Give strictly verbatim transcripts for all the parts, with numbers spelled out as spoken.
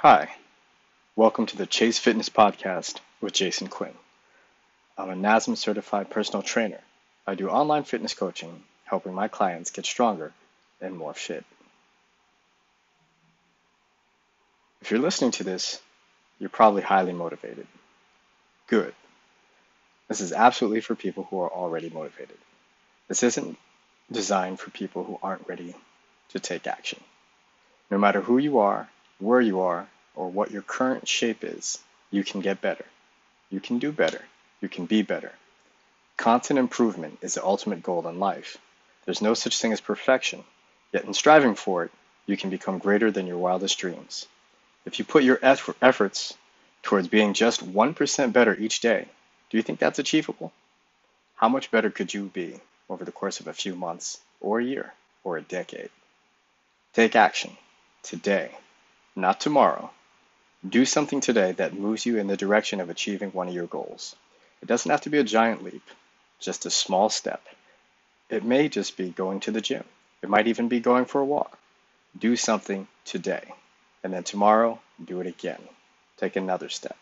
Hi, welcome to the Chase Fitness Podcast with Jason Quinn. I'm a N A S M certified personal trainer. I do online fitness coaching, helping my clients get stronger and more fit. If you're listening to this, you're probably highly motivated. Good. This is absolutely for people who are already motivated. This isn't designed for people who aren't ready to take action. No matter who you are, where you are, or what your current shape is, you can get better. You can do better. You can be better. Constant improvement is the ultimate goal in life. There's no such thing as perfection, yet in striving for it, you can become greater than your wildest dreams. If you put your eff- efforts towards being just one percent better each day, do you think that's achievable? How much better could you be over the course of a few months, or a year, or a decade? Take action today. Not tomorrow. Do something today that moves you in the direction of achieving one of your goals. It doesn't have to be a giant leap, just a small step. It may just be going to the gym. It might even be going for a walk. Do something today, and then tomorrow, do it again. Take another step.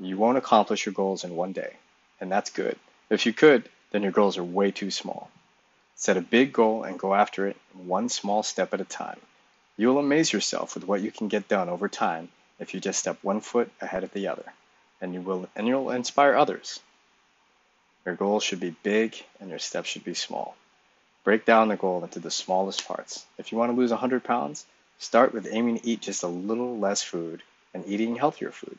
You won't accomplish your goals in one day, and that's good. If you could, then your goals are way too small. Set a big goal and go after it one small step at a time. You'll amaze yourself with what you can get done over time if you just step one foot ahead of the other, and you will, and you'll inspire others. Your goals should be big, and your steps should be small. Break down the goal into the smallest parts. If you want to lose one hundred pounds, start with aiming to eat just a little less food and eating healthier food.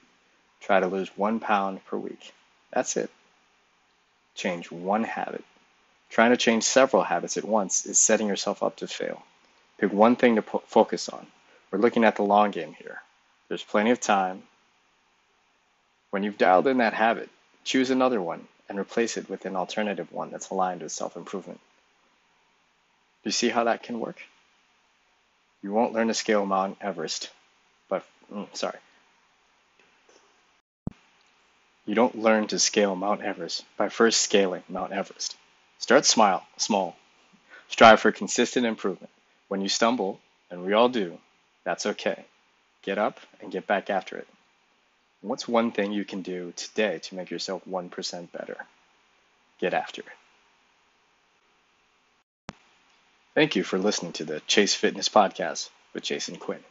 Try to lose one pound per week. That's it. Change one habit. Trying to change several habits at once is setting yourself up to fail. Pick one thing to po- focus on. We're looking at the long game here. There's plenty of time. When you've dialed in that habit, choose another one and replace it with an alternative one that's aligned with self-improvement. Do you see how that can work? You won't learn to scale Mount Everest, but, mm, sorry. You don't learn to scale Mount Everest by first scaling Mount Everest. Start smile, small. Strive for consistent improvement. When you stumble, and we all do, that's okay. Get up and get back after it. What's one thing you can do today to make yourself one percent better? Get after it. Thank you for listening to the Chase Fitness Podcast with Jason Quinn.